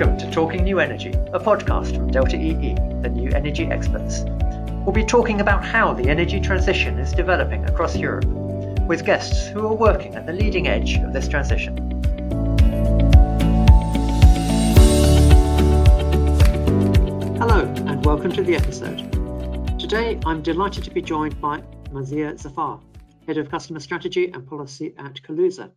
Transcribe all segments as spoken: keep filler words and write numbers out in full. Welcome to Talking New Energy, a podcast from Delta E E, the new energy experts. We'll be talking about how the energy transition is developing across Europe, with guests who are working at the leading edge of this transition. Hello and welcome to the episode. Today I'm delighted to be joined by Marzia Zafar, Head of Customer Strategy and Policy at Kaluza.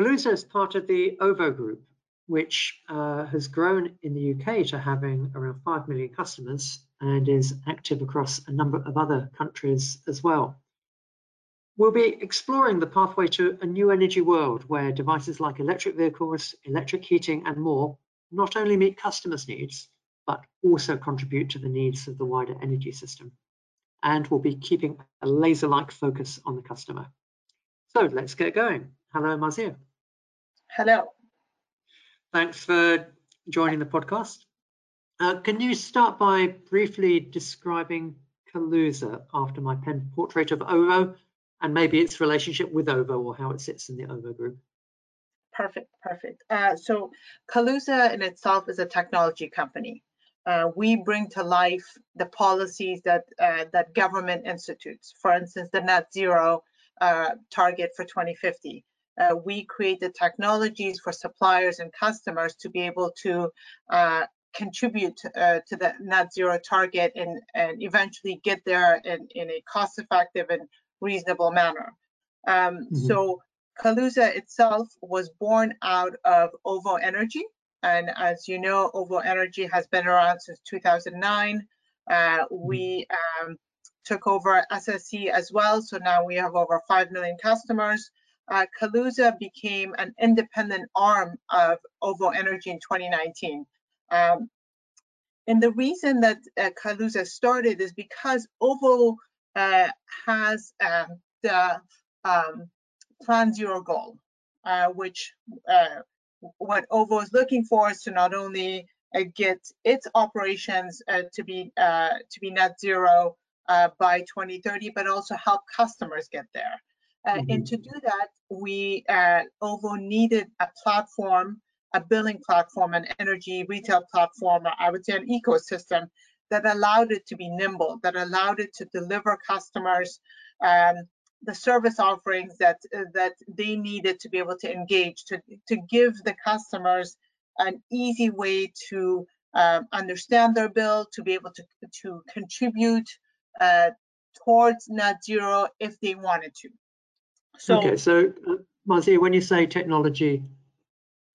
Kaluza is part of the O V O Group, which uh, has grown in the U K to having around five million customers and is active across a number of other countries as well. We'll be exploring the pathway to a new energy world where devices like electric vehicles, electric heating and more not only meet customers' needs, but also contribute to the needs of the wider energy system. And we'll be keeping a laser-like focus on the customer. So let's get going. Hello, Marzia. Hello. Thanks for joining the podcast. Uh, can you start by briefly describing Kaluza after my pen portrait of O V O and maybe its relationship with O V O or how it sits in the O V O group? Perfect, perfect. Uh, so Kaluza in itself is a technology company. Uh, we bring to life the policies that uh, that government institutes. For instance, the net zero uh, target for twenty fifty. Uh, we create the technologies for suppliers and customers to be able to uh, contribute uh, to the net zero target and, and eventually get there in, in a cost-effective and reasonable manner. Um, mm-hmm. So Kaluza itself was born out of O V O Energy. And as you know, O V O Energy has been around since two thousand nine. Uh, mm-hmm. We um, took over S S E as well. So now we have over five million customers. Uh, Kaluza became an independent arm of O V O Energy in twenty nineteen. Um, and the reason that uh, Kaluza started is because O V O uh, has um, the um, Plan Zero goal, uh, which uh, what O V O is looking for is to not only uh, get its operations uh, to be uh, to be net zero uh, by twenty thirty, but also help customers get there. Uh, and to do that, we uh, O V O needed a platform, a billing platform, an energy retail platform, or I would say an ecosystem that allowed it to be nimble, that allowed it to deliver customers um, the service offerings that uh, that they needed to be able to engage, to, to give the customers an easy way to uh, understand their bill, to be able to, to contribute uh, towards net zero if they wanted to. So, okay, so uh, Marzia, when you say technology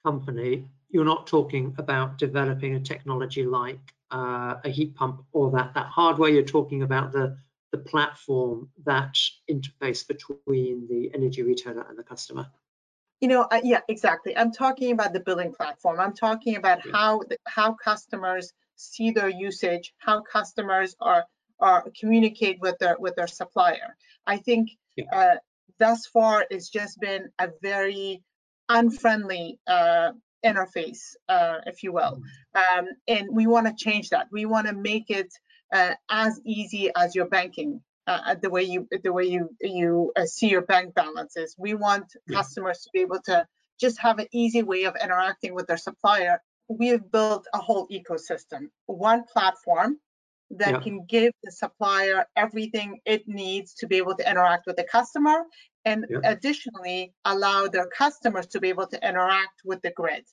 company, you're not talking about developing a technology like uh, a heat pump or that, that hardware. You're talking about the, the platform, that interface between the energy retailer and the customer. You know, uh, yeah, exactly. I'm talking about the billing platform. I'm talking about yeah. how the, how customers see their usage, how customers are are communicate with their with their supplier. I think. Yeah. Uh, Thus far, it's just been a very unfriendly uh, interface, uh, if you will. Um, and we want to change that. We want to make it uh, as easy as your banking, uh, the way you the way you you uh, see your bank balances. We want yeah. customers to be able to just have an easy way of interacting with their supplier. We have built a whole ecosystem, one platform that yeah. can give the supplier everything it needs to be able to interact with the customer, and yeah. additionally allow their customers to be able to interact with the grid.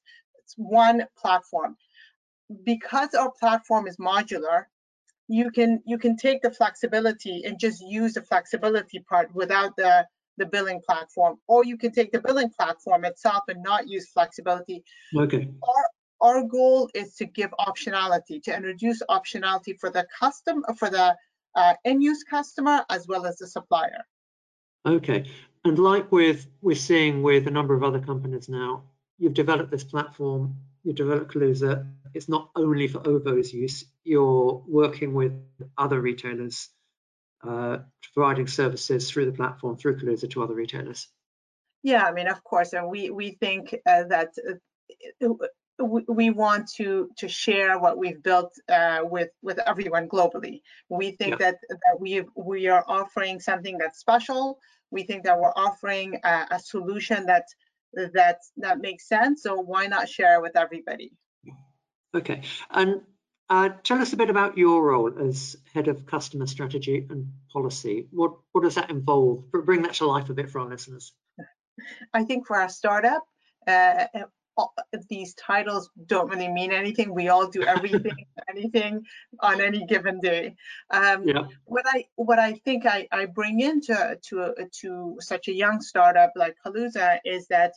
It's one platform. Because our platform is modular, you can you can take the flexibility and just use the flexibility part without the, the billing platform, or you can take the billing platform itself and not use flexibility. Okay. Or, Our goal is to give optionality, to introduce optionality for the custom, for the uh, end-use customer as well as the supplier. Okay, and like with we're seeing with a number of other companies now, you've developed this platform, you've developed Kaluza. It's not only for O V O's use. You're working with other retailers, uh, providing services through the platform through Kaluza to other retailers. Yeah, I mean, of course, and we we think uh, that. Uh, We want to to share what we've built uh, with with everyone globally. We think yeah. that that we we are offering something that's special. We think that we're offering a, a solution that that that makes sense. So why not share with everybody? Okay, and uh, tell us a bit about your role as head of customer strategy and policy. What what does that involve? Bring that to life a bit for our listeners. I think for our startup, uh, these titles don't really mean anything. We all do everything, anything on any given day. Um, yeah. What I what I think I, I bring into to to such a young startup like Kaluza is that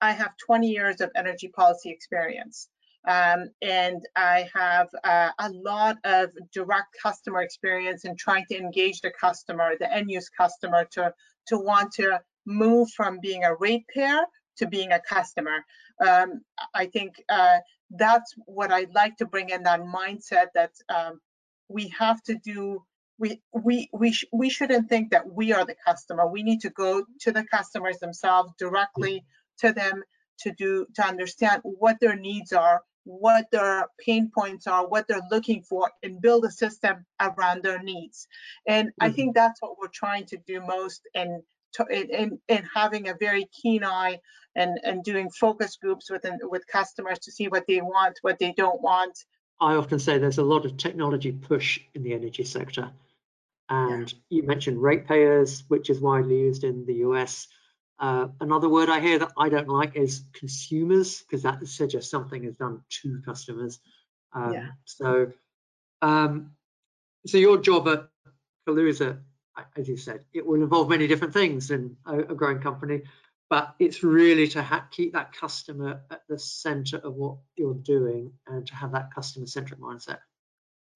I have twenty years of energy policy experience. Um, and I have uh, a lot of direct customer experience in trying to engage the customer, the end-use customer, to to want to move from being a ratepayer to being a customer. Um, I think uh, that's what I'd like to bring in, that mindset that um, we have to do. We we we sh we shouldn't think that we are the customer. We need to go to the customers themselves, directly to them, to do to understand what their needs are, what their pain points are, what they're looking for, and build a system around their needs. And mm-hmm. I think that's what we're trying to do most, and in in having a very keen eye and and doing focus groups within with customers to see what they want, what they don't want. I often say there's a lot of technology push in the energy sector, and yeah. You mentioned ratepayers, which is widely used in the U S. Uh, another word I hear that I don't like is consumers, because that suggests something is done to customers. Um, yeah. So, um, so your job at Kaluza, as you said, it will involve many different things in a, a growing company, but it's really to ha keep that customer at the center of what you're doing, and to have that customer-centric mindset.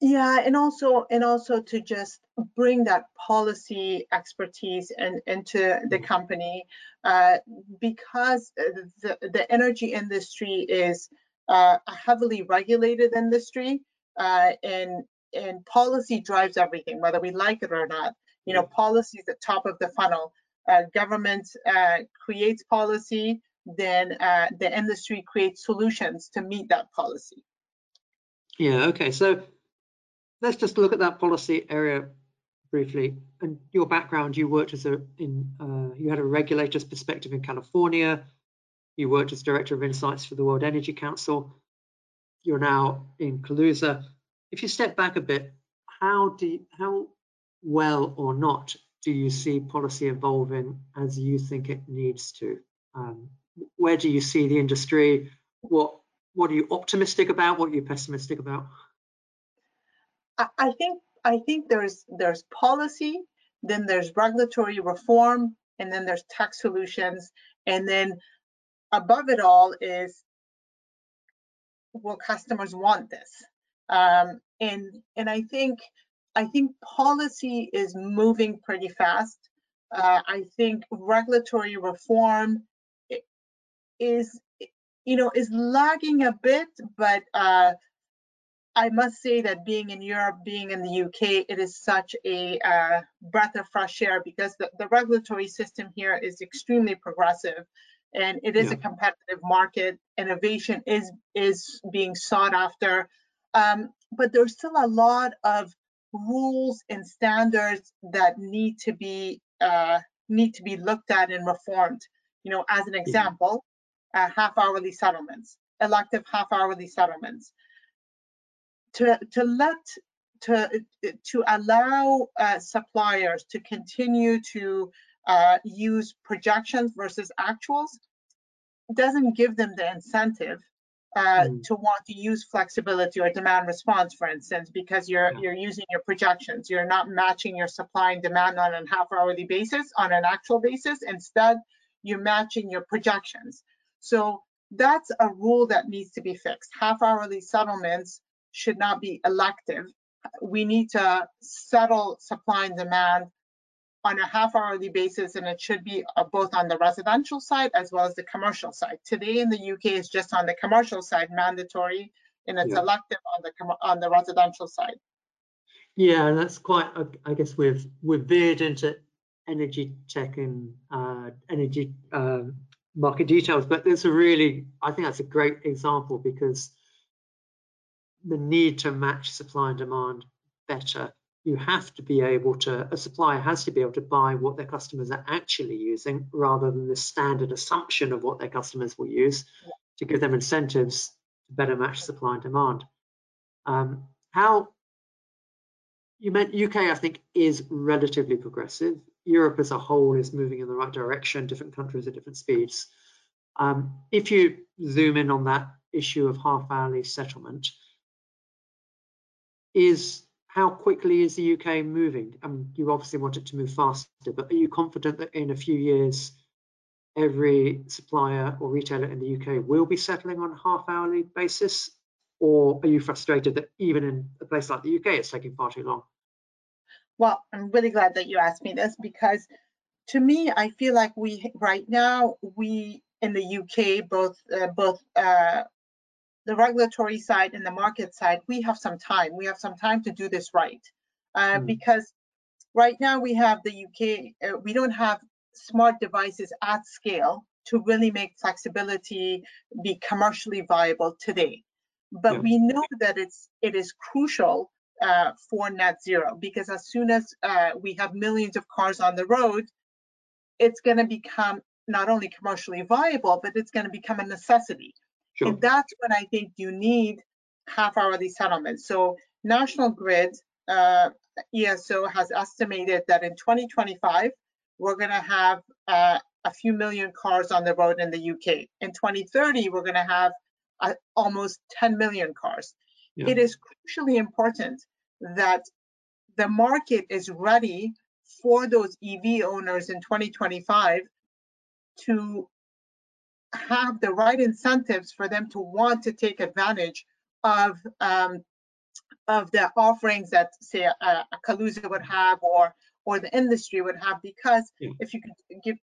Yeah, and also and also to just bring that policy expertise and into the company, uh, because the the energy industry is uh, a heavily regulated industry, uh, and and policy drives everything, whether we like it or not. You know, policy is the top of the funnel. Uh, government uh, creates policy, then uh, the industry creates solutions to meet that policy. Yeah. Okay. So. Let's just look at that policy area briefly. And your background, you worked as a, in, uh, you had a regulator's perspective in California. You worked as Director of Insights for the World Energy Council. You're now in Kaluza. If you step back a bit, how do you, how well or not do you see policy evolving as you think it needs to? Um, where do you see the industry? What, what are you optimistic about? What are you pessimistic about? I think I think there's there's policy, then there's regulatory reform, and then there's tax solutions, and then above it all is, will customers want this? Um, and and I think I think policy is moving pretty fast. Uh, I think regulatory reform is you know is lagging a bit, but. Uh, I must say that being in Europe, being in the U K, it is such a uh, breath of fresh air, because the, the regulatory system here is extremely progressive, and it is yeah. a competitive market. Innovation is is being sought after, um, but there's still a lot of rules and standards that need to be uh, need to be looked at and reformed. You know, as an example, yeah. uh, half hourly settlements, elective half hourly settlements. To, to let to to allow uh, suppliers to continue to uh, use projections versus actuals doesn't give them the incentive uh, mm. to want to use flexibility or demand response, for instance, because you're yeah. you're using your projections, you're not matching your supply and demand on a half hourly basis, on an actual basis. Instead, you're matching your projections. So that's a rule that needs to be fixed. Half hourly settlements should not be elective. We need to settle supply and demand on a half hourly basis, and it should be both on the residential side as well as the commercial side. Today in the U K, it's just on the commercial side mandatory, and it's yeah. elective on the on the residential side. Yeah, and that's quite. I guess we've we've veered into energy tech and uh, energy uh, market details, but it's a really. I think that's a great example, because. The need to match supply and demand better. You have to be able to, a supplier has to be able to buy what their customers are actually using, rather than the standard assumption of what their customers will use, to give them incentives to better match supply and demand. Um, how you meant U K, I think, is relatively progressive. Europe as a whole is moving in the right direction, different countries at different speeds. Um, if you zoom in on that issue of half-hourly settlement, is how quickly is the U K moving? Um, you obviously want it to move faster, but are you confident that in a few years, every supplier or retailer in the U K will be settling on a half-hourly basis? Or are you frustrated that even in a place like the U K, it's taking far too long? Well, I'm really glad that you asked me this, because to me, I feel like we right now, we in the U K, both, uh, both uh, the regulatory side and the market side, we have some time. We have some time to do this right. Uh, mm. Because right now we have the U K, uh, we don't have smart devices at scale to really make flexibility be commercially viable today. But yeah. we know that it's, it is crucial uh, for net zero, because as soon as uh, we have millions of cars on the road, it's going to become not only commercially viable, but it's going to become a necessity. Sure. And that's when I think you need half-hourly settlements. So National Grid, uh, E S O has estimated that in twenty twenty-five, we're going to have uh, a few million cars on the road in the U K. In twenty thirty, we're going to have uh, almost ten million cars. Yeah. It is crucially important that the market is ready for those E V owners in twenty twenty-five to have the right incentives for them to want to take advantage of um, of the offerings that, say, a, a Kaluza would have, or or the industry would have, because yeah. if you could give,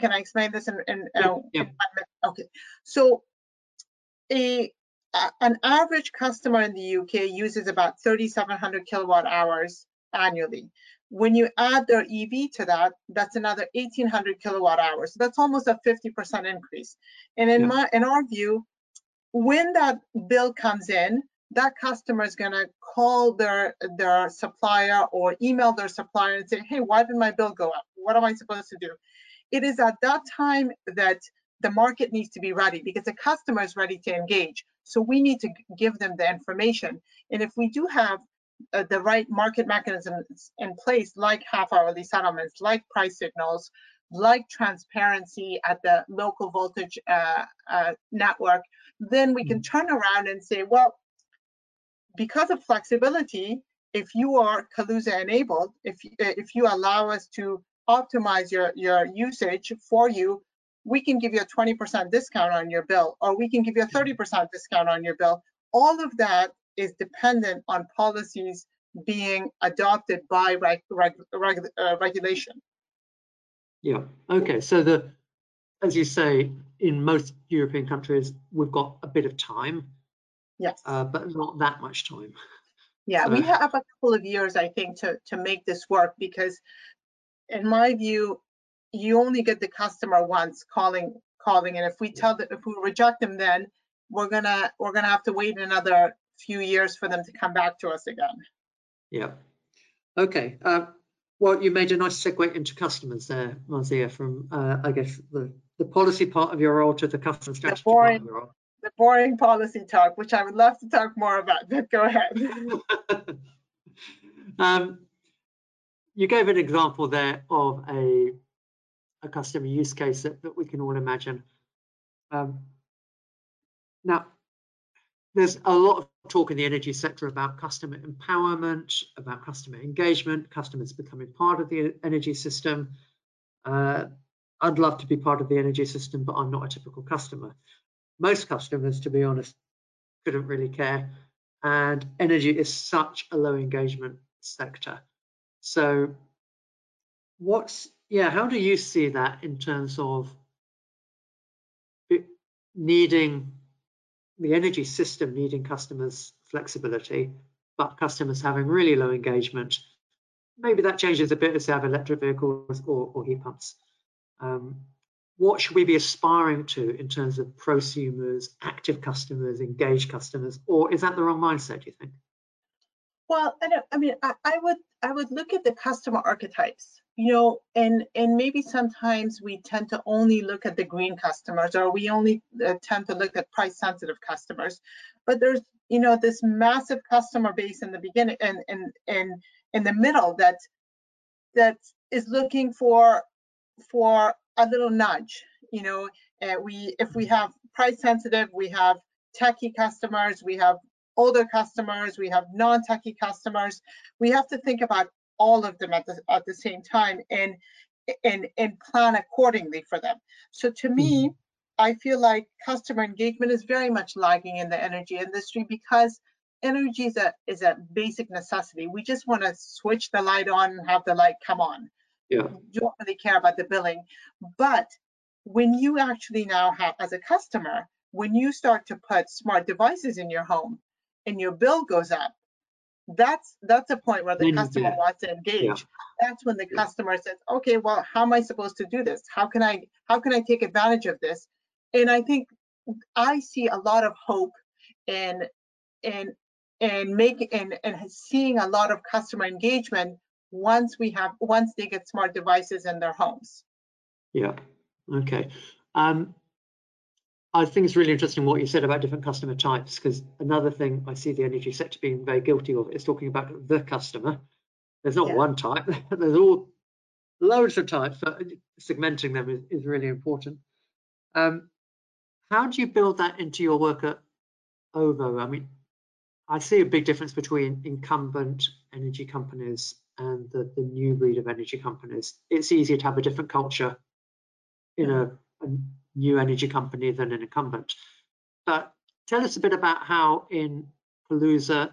can I explain this? In, in, yeah. Uh, yeah. Okay, so a, a an average customer in the U K uses about thirty-seven hundred kilowatt hours annually. When you add their E V to that, that's another eighteen hundred kilowatt hours. That's almost a fifty percent increase. And in yeah. my, in our view, when that bill comes in, that customer is going to call their their supplier or email their supplier and say, "Hey, why did my bill go up? What am I supposed to do?" It is at that time that the market needs to be ready, because the customer is ready to engage. So we need to give them the information. And if we do have Uh, the right market mechanisms in place, like half-hourly settlements, like price signals, like transparency at the local voltage uh, uh, network, then we can turn around and say, well, because of flexibility, if you are Kaluza enabled, if, if you allow us to optimize your, your usage for you, we can give you a twenty percent discount on your bill, or we can give you a thirty percent discount on your bill. All of that is dependent on policies being adopted by reg reg reg uh, regulation. Yeah, okay, so the, as you say, in most European countries, we've got a bit of time, yes, uh, but not that much time. Yeah, so we have a couple of years, I think, to, to make this work, because in my view, you only get the customer once calling, calling, and if we tell them, if we reject them then, we're gonna, we're gonna have to wait another few years for them to come back to us again. Yeah. Okay. Uh, well, you made a nice segue into customers there, Marzia, from uh, I guess the, the policy part of your role to the customer strategy. The boring, part of your role. The boring policy talk, which I would love to talk more about, but go ahead. um, you gave an example there of a, a customer use case that, that we can all imagine. Um, now, there's a lot of talk in the energy sector about customer empowerment, about customer engagement, customers becoming part of the energy system. Uh, I'd love to be part of the energy system, but I'm not a typical customer. Most customers, to be honest, couldn't really care. And energy is such a low engagement sector. So what's, yeah, how do you see that in terms of needing the energy system needing customers' flexibility, but customers having really low engagement? Maybe that changes a bit as they have electric vehicles or, or heat pumps. Um, what should we be aspiring to in terms of prosumers, active customers, engaged customers, or is that the wrong mindset, do you think? Well, I, don't, I mean, I, I would I would look at the customer archetypes, you know, and and maybe sometimes we tend to only look at the green customers, or we only uh, tend to look at price-sensitive customers. But there's, you know, this massive customer base in the beginning and and and in the middle that that is looking for for a little nudge, you know. Uh, we if we have price-sensitive, we have techie customers, we have older customers, we have non-techie customers. We have to think about all of them at the, at the same time and, and, and plan accordingly for them. So to me, I feel like customer engagement is very much lagging in the energy industry, because energy is a, is a basic necessity. We just want to switch the light on and have the light come on. Yeah. You don't really care about the billing. But when you actually now have, as a customer, when you start to put smart devices in your home, and your bill goes up, that's that's a point where the customer wants to engage. Yeah. That's when the customer says, okay, well, how am I supposed to do this? How can I how can I take advantage of this? And I think I see a lot of hope in in and make and and seeing a lot of customer engagement once we have once they get smart devices in their homes. Yeah. Okay. Um I think it's really interesting what you said about different customer types, because another thing I see the energy sector being very guilty of is talking about the customer. There's not yeah. one type, there's all loads of types, but segmenting them is, is really important. Um, how do you build that into your work at O V O? I mean, I see a big difference between incumbent energy companies and the, the new breed of energy companies. It's easier to have a different culture in a, a new energy company than an incumbent. But tell us a bit about how in Kaluza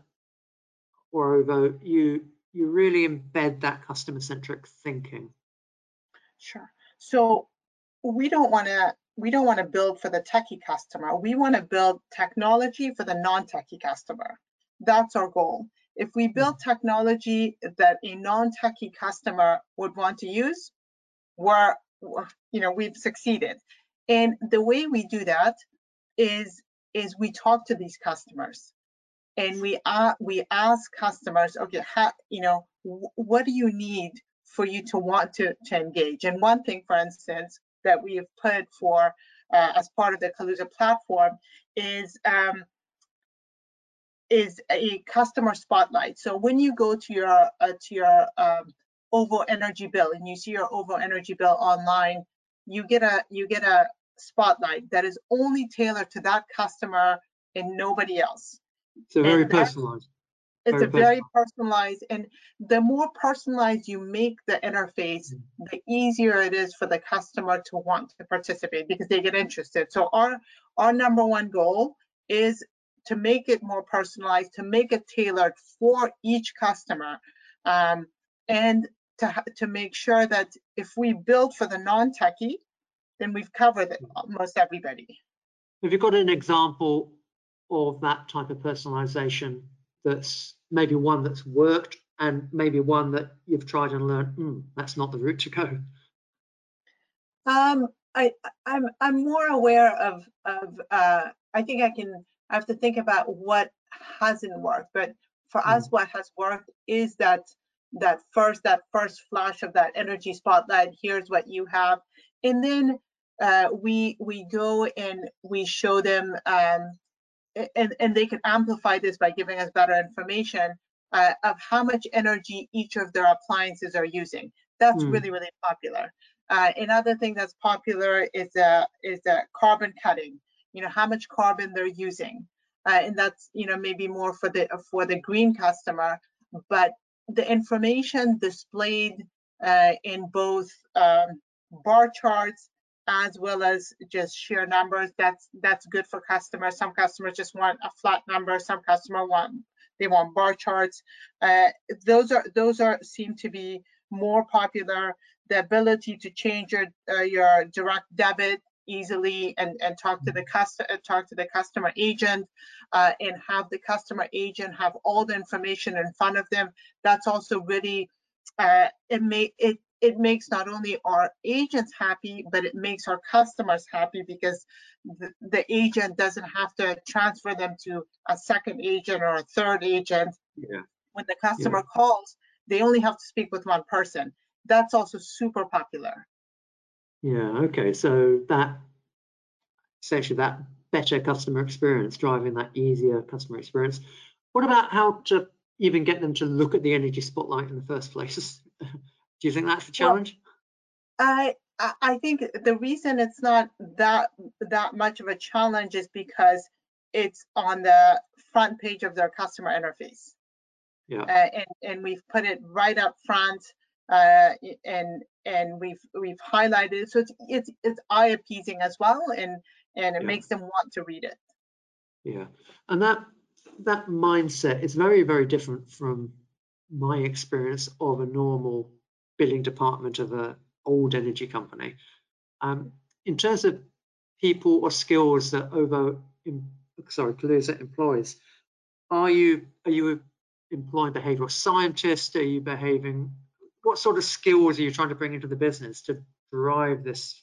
or O V O you you really embed that customer-centric thinking. Sure. So we don't want to we don't want to build for the techie customer. We want to build technology for the non-techie customer. That's our goal. If we build technology that a non-techie customer would want to use, we're you know we've succeeded. And the way we do that is is we talk to these customers, and we uh, we ask customers, okay, how, you know, what do you need for you to want to to engage? And one thing, for instance, that we have put for uh, as part of the Kaluza platform is um, is a customer spotlight. So when you go to your uh, to your um, O V O Energy bill and you see your O V O Energy bill online, you get a you get a spotlight that is only tailored to that customer and nobody else. So very that, personalized. It's very a personalized. very personalized, and the more personalized you make the interface, mm-hmm. the easier it is for the customer to want to participate because they get interested. So our our number one goal is to make it more personalized, to make it tailored for each customer, um, and to to make sure that if we build for the non-techie, then we've covered almost everybody. Have you got an example of that type of personalization that's maybe one that's worked and maybe one that you've tried and learned, mm, that's not the route to go? Um, I, I'm, I'm more aware of, of uh, I think I can, I have to think about what hasn't worked, but for mm. us, what has worked is that that first that first flash of that energy spotlight, here's what you have, and then uh we we go and we show them, um and and they can amplify this by giving us better information uh, of how much energy each of their appliances are using. That's mm. really really popular. Uh another thing that's popular is uh is uh carbon cutting, you know, how much carbon they're using, uh, and that's, you know, maybe more for the for the green customer. But the information displayed uh, in both um, bar charts as well as just sheer numbers, that's that's good for customers. Some customers just want a flat number. Some customers want they want bar charts. Uh, those are those are seem to be more popular. The ability to change your uh, your direct debit easily and and talk to the customer talk to the customer agent, uh, and have the customer agent have all the information in front of them. That's also really uh, it may it it makes not only our agents happy, but it makes our customers happy, because the, the agent doesn't have to transfer them to a second agent or a third agent. Yeah. when the customer yeah. calls, they only have to speak with one person. That's also super popular. Yeah, okay, so that essentially that better customer experience, driving that easier customer experience. What about how to even get them to look at the energy spotlight in the first place? Do you think that's the challenge? Well, I I think the reason it's not that that much of a challenge is because it's on the front page of their customer interface. Yeah. Uh, and and we've put it right up front, uh, and and we've we've highlighted it, so it's it's it's eye appeasing as well, and and it yeah. makes them want to read it. Yeah, and that that mindset is very very different from my experience of a normal billing department of a old energy company. Um, in terms of people or skills that OVO, in, sorry, Kaluza employs, are you are you employing behavioural scientists? Are you behaving? What sort of skills are you trying to bring into the business to drive this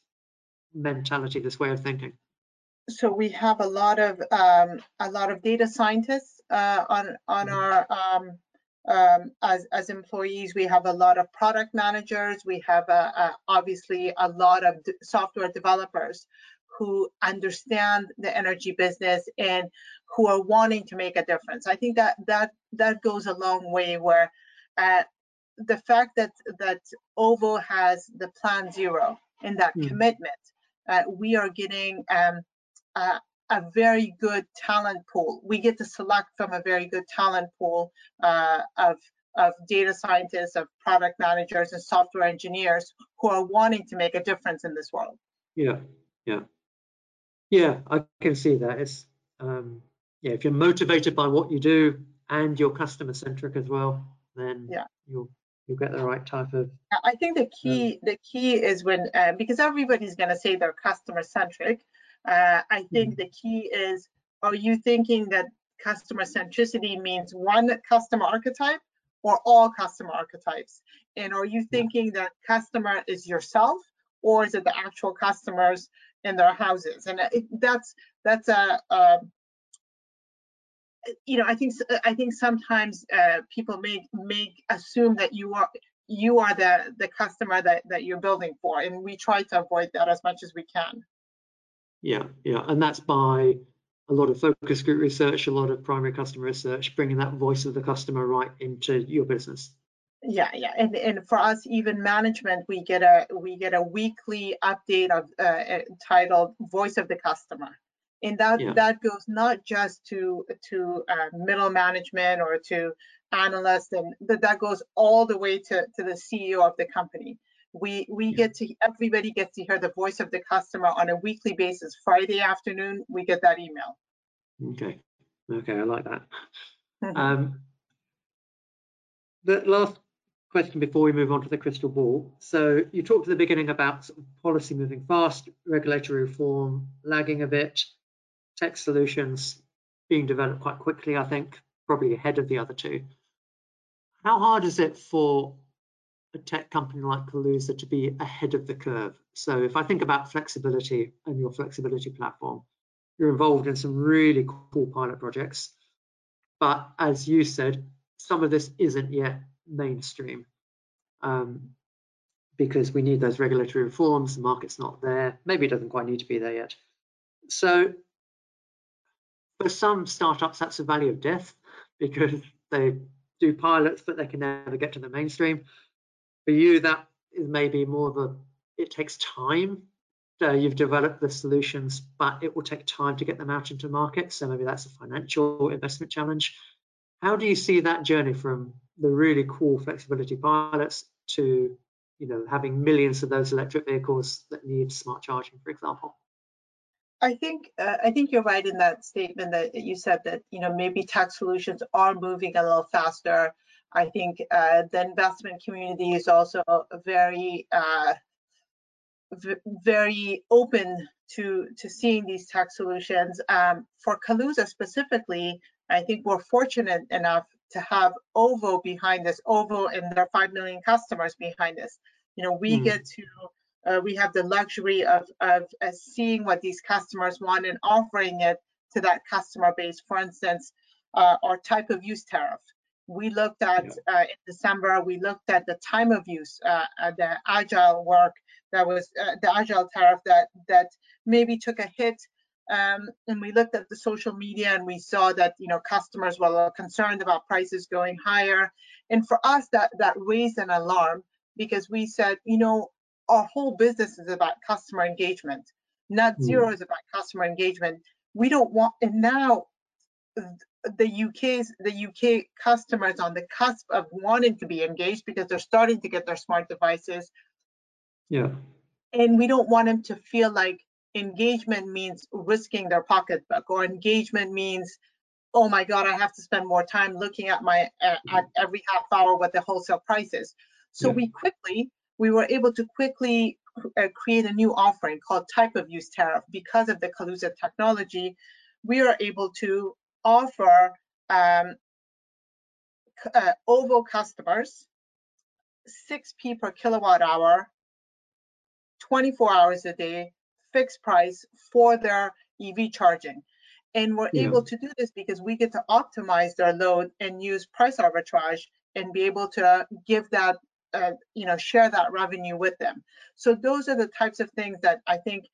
mentality, this way of thinking? So we have a lot of um, a lot of data scientists uh, on on mm-hmm. our. Um, um as as employees. We have a lot of product managers, we have a, a, obviously a lot of d software developers who understand the energy business and who are wanting to make a difference. I think that that that goes a long way, where uh, the fact that that OVO has the Plan Zero and that mm. commitment, uh, we are getting um uh, a very good talent pool. We get to select from a very good talent pool uh, of, of data scientists, of product managers and software engineers who are wanting to make a difference in this world. Yeah, yeah. Yeah, I can see that. It's, um, yeah, if you're motivated by what you do and you're customer centric as well, then yeah. you'll you'll get the right type of. I think the key, um, the key is when, uh, because everybody's gonna say they're customer centric, Uh, I think the key is, are you thinking that customer centricity means one customer archetype or all customer archetypes? And are you thinking that customer is yourself, or is it the actual customers in their houses? And it, that's, that's a, a, you know, I think, I think sometimes uh, people make, make assume that you are, you are the, the customer that, that you're building for. And we try to avoid that as much as we can. Yeah, yeah, and that's by a lot of focus group research, a lot of primary customer research, bringing that voice of the customer right into your business. Yeah, yeah, and and for us, even management, we get a we get a weekly update of uh, titled "Voice of the Customer," and that yeah. that goes not just to to uh, middle management or to analysts, and but that goes all the way to to the C E O of the company. We we yeah. get to everybody gets to hear the voice of the customer on a weekly basis. Friday afternoon, we get that email. Okay, okay, I like that. um, the last question before we move on to the crystal ball. So you talked at the beginning about sort of policy moving fast, regulatory reform lagging a bit, tech solutions being developed quite quickly. I think probably ahead of the other two. How hard is it for a tech company like Kaluza to be ahead of the curve? So if I think about flexibility and your flexibility platform, you're involved in some really cool pilot projects, but as you said, some of this isn't yet mainstream um, because we need those regulatory reforms, the market's not there, maybe it doesn't quite need to be there yet. So for some startups, that's a valley of death because they do pilots, but they can never get to the mainstream. For you, that is maybe more of a, it takes time. So you've developed the solutions, but it will take time to get them out into market. So maybe that's a financial investment challenge. How do you see that journey from the really cool flexibility pilots to, you know, having millions of those electric vehicles that need smart charging, for example? I think uh, I think you're right in that statement that you said that, you know, maybe tech solutions are moving a little faster. I think uh, the investment community is also very, uh, very open to to seeing these tech solutions. Um, for Kaluza specifically, I think we're fortunate enough to have OVO behind this, OVO and their five million customers behind this. You know, we mm. get to, uh, we have the luxury of of uh, seeing what these customers want and offering it to that customer base. For instance, uh, our type of use tariff. We looked at, yeah. uh, in December, we looked at the time of use, uh, the agile work that was, uh, the agile tariff that, that maybe took a hit. Um, and we looked at the social media and we saw that, you know, customers were concerned about prices going higher. And for us, that, that raised an alarm, because we said, you know, our whole business is about customer engagement. Net zero mm. is about customer engagement. We don't want, and now the U K's, the U K customers on the cusp of wanting to be engaged, because they're starting to get their smart devices. Yeah. And we don't want them to feel like engagement means risking their pocketbook, or engagement means, oh my God, I have to spend more time looking at my uh, at every half hour what the wholesale price is. So yeah. we quickly, we were able to quickly uh, create a new offering called type of use tariff. Because of the Kaluza technology, we are able to offer um, uh, O V O customers six p per kilowatt hour, twenty-four hours a day, fixed price for their E V charging. And we're yeah. able to do this because we get to optimize their load and use price arbitrage and be able to give that, uh, you know, share that revenue with them. So those are the types of things that I think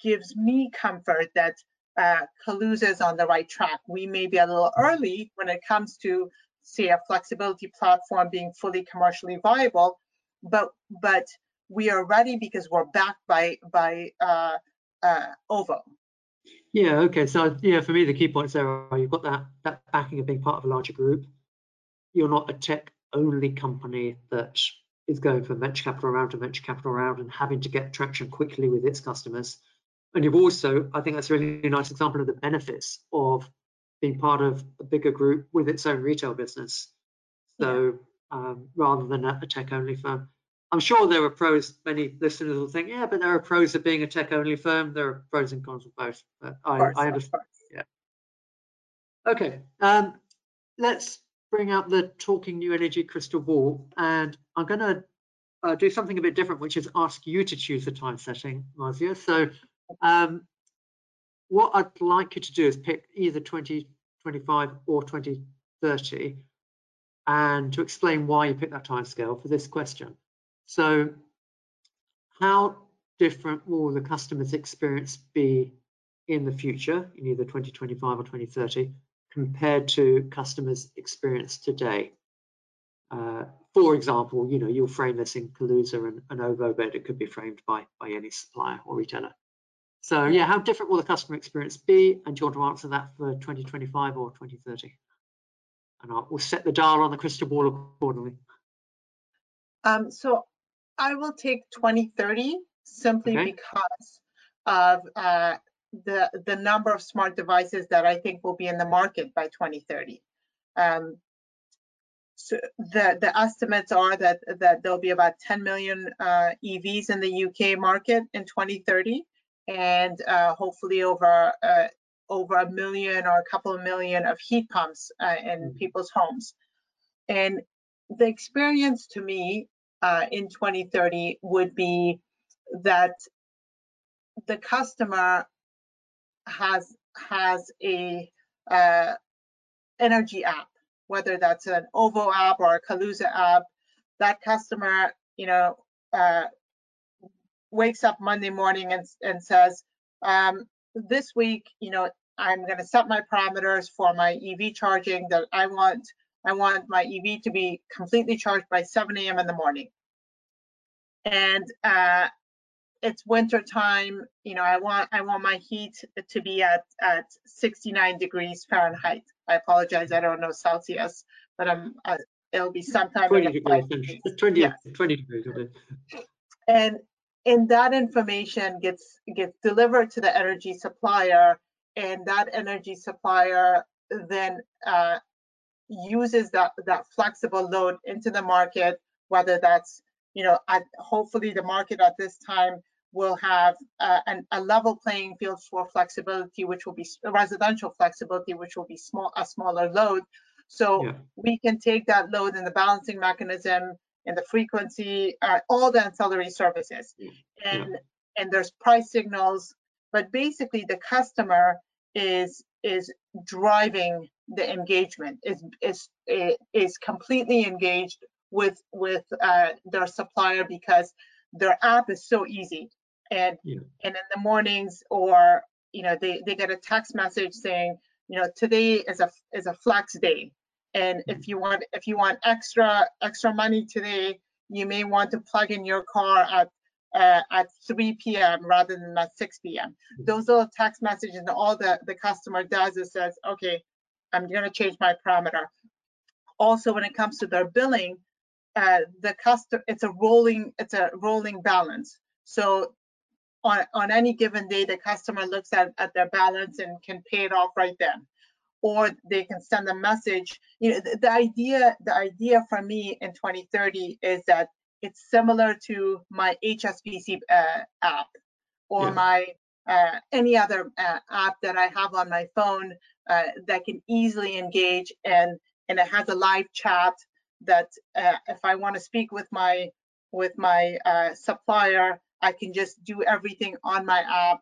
gives me comfort that uh, Kaluza is on the right track. We may be a little early when it comes to, say, a flexibility platform being fully commercially viable, but but we are ready because we're backed by by uh, uh, O V O. Yeah. Okay. So yeah, for me the key points there are you've got that that backing of being part of a larger group. You're not a tech-only company that is going from venture capital round to venture capital round and having to get traction quickly with its customers. And you've also, I think that's a really nice example of the benefits of being part of a bigger group with its own retail business. So yeah. um, rather than a, a tech-only firm. I'm sure there are pros, many listeners will think, yeah, but there are pros of being a tech-only firm. There are pros and cons of both. But I, of course, I understand. Yeah. Okay, um, let's bring up the Talking New Energy crystal ball, and I'm going to uh, do something a bit different, which is ask you to choose the time setting, Marzia. So um, what I'd like you to do is pick either twenty twenty-five or twenty thirty and to explain why you picked that timescale for this question. So how different will the customer's experience be in the future in either twenty twenty-five or twenty thirty? Compared to customers' experience today. Uh, for example, you know, you'll frame this in Kaluza and, and O V O, but it could be framed by, by any supplier or retailer. So yeah, how different will the customer experience be? And do you want to answer that for twenty twenty-five or twenty thirty? And I'll, we'll set the dial on the crystal ball accordingly. Um, so I will take twenty thirty simply okay. because of uh, the the number of smart devices that I think will be in the market by twenty thirty. Um, so the the estimates are that that there'll be about ten million uh, E Vs in the U K market in twenty thirty, and uh, hopefully over uh, over a million or a couple of million of heat pumps uh, in people's homes. And the experience to me uh, in twenty thirty would be that the customer has has a uh, energy app, whether that's an O V O app or a Kaluza app. That customer, you know, uh, wakes up Monday morning and, and says, um, this week, you know, I'm going to set my parameters for my E V charging that I want. I want my E V to be completely charged by seven a m in the morning. And uh, it's winter time, you know, I want I want my heat to be at, at sixty-nine degrees Fahrenheit. I apologize, I don't know Celsius, but I'm, uh, it'll be sometime twenty degrees. twenty, yeah. twenty degrees. And, and that information gets, gets delivered to the energy supplier, and that energy supplier then uh, uses that, that flexible load into the market, whether that's, you know, at, hopefully the market at this time will have uh, an, a level playing field for flexibility, which will be residential flexibility, which will be small, a smaller load. So yeah. we can take that load and the balancing mechanism and the frequency, uh, all the ancillary services, and yeah. and there's price signals. But basically, the customer is is driving the engagement, is is is completely engaged with with uh, their supplier, because their app is so easy. And yeah. and in the mornings, or you know, they they get a text message saying, you know, today is a is a flex day, and mm-hmm. if you want if you want extra extra money today, you may want to plug in your car at uh, at three p m rather than at six p m Mm-hmm. Those little text messages, and all that the customer does is says, okay, I'm going to change my parameter. Also, when it comes to their billing, uh, the customer it's a rolling it's a rolling balance. So on on any given day, the customer looks at at their balance and can pay it off right then, or they can send a message. You know, the, the idea the idea for me in twenty thirty is that it's similar to my H S B C uh, app, or yeah. my uh, any other uh, app that I have on my phone uh, that can easily engage, and and it has a live chat that uh, if I want to speak with my with my uh, supplier, I can just do everything on my app,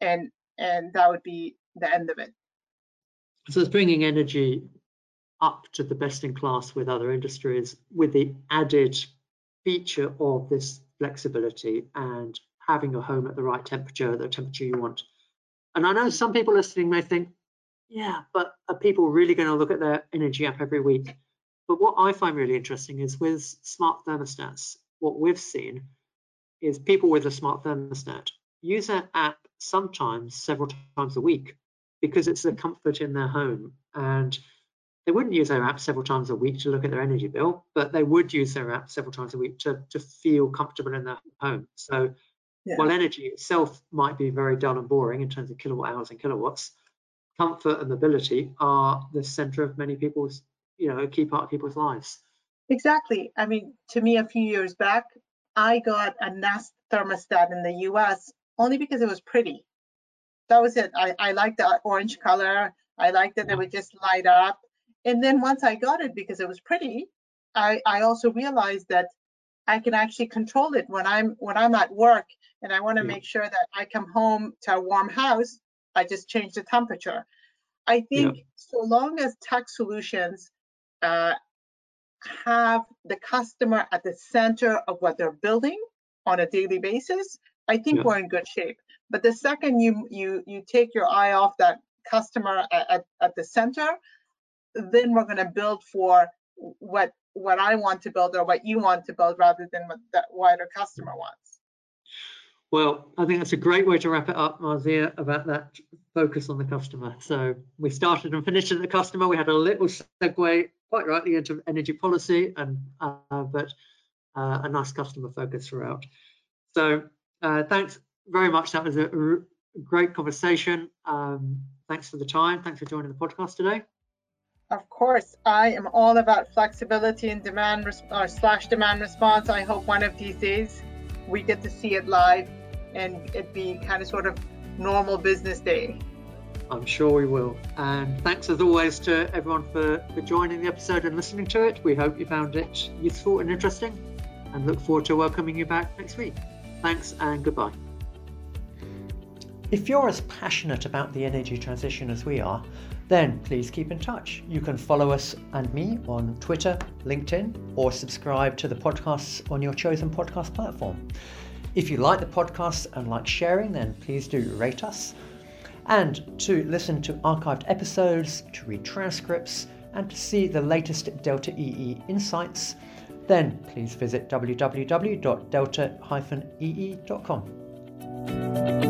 and and that would be the end of it. So it's bringing energy up to the best in class with other industries, with the added feature of this flexibility and having your home at the right temperature, the temperature you want. And I know some people listening may think, yeah, but are people really going to look at their energy app every week? But what I find really interesting is with smart thermostats, what we've seen is people with a smart thermostat use their app sometimes several times a week, because it's the comfort in their home. And they wouldn't use their app several times a week to look at their energy bill, but they would use their app several times a week to, to feel comfortable in their home. So yeah. while energy itself might be very dull and boring in terms of kilowatt hours and kilowatts, comfort and mobility are the center of many people's, you know, a key part of people's lives. Exactly. I mean, to me, a few years back, I got a Nest thermostat in the U S only because it was pretty. That was it. I, I liked the orange color. I liked that it would just light up. And then once I got it, because it was pretty, I, I also realized that I can actually control it when I'm when I'm at work and I want to yeah. make sure that I come home to a warm house. I just change the temperature. I think yeah. so long as tech solutions uh, have the customer at the center of what they're building on a daily basis, I think yeah. we're in good shape. But the second you you you take your eye off that customer at, at the center, then we're going to build for what what I want to build or what you want to build, rather than what that wider customer wants. Well, I think that's a great way to wrap it up, Marzia, about that focus on the customer. So we started and finished at the customer. We had a little segue, quite rightly, into energy policy, and uh, but uh, a nice customer focus throughout. So uh, thanks very much. That was a r great conversation. Um, thanks for the time. Thanks for joining the podcast today. Of course, I am all about flexibility and demand or slash demand response. I hope one of these days we get to see it live and it be kind of sort of normal business day. I'm sure we will. And thanks as always to everyone for, for joining the episode and listening to it. We hope you found it useful and interesting, and look forward to welcoming you back next week. Thanks and goodbye. If you're as passionate about the energy transition as we are, then please keep in touch. You can follow us and me on Twitter, LinkedIn, or subscribe to the podcasts on your chosen podcast platform. If you like the podcasts and like sharing, then please do rate us. And to listen to archived episodes, to read transcripts, and to see the latest Delta E E insights, then please visit w w w dot delta dash e e dot com.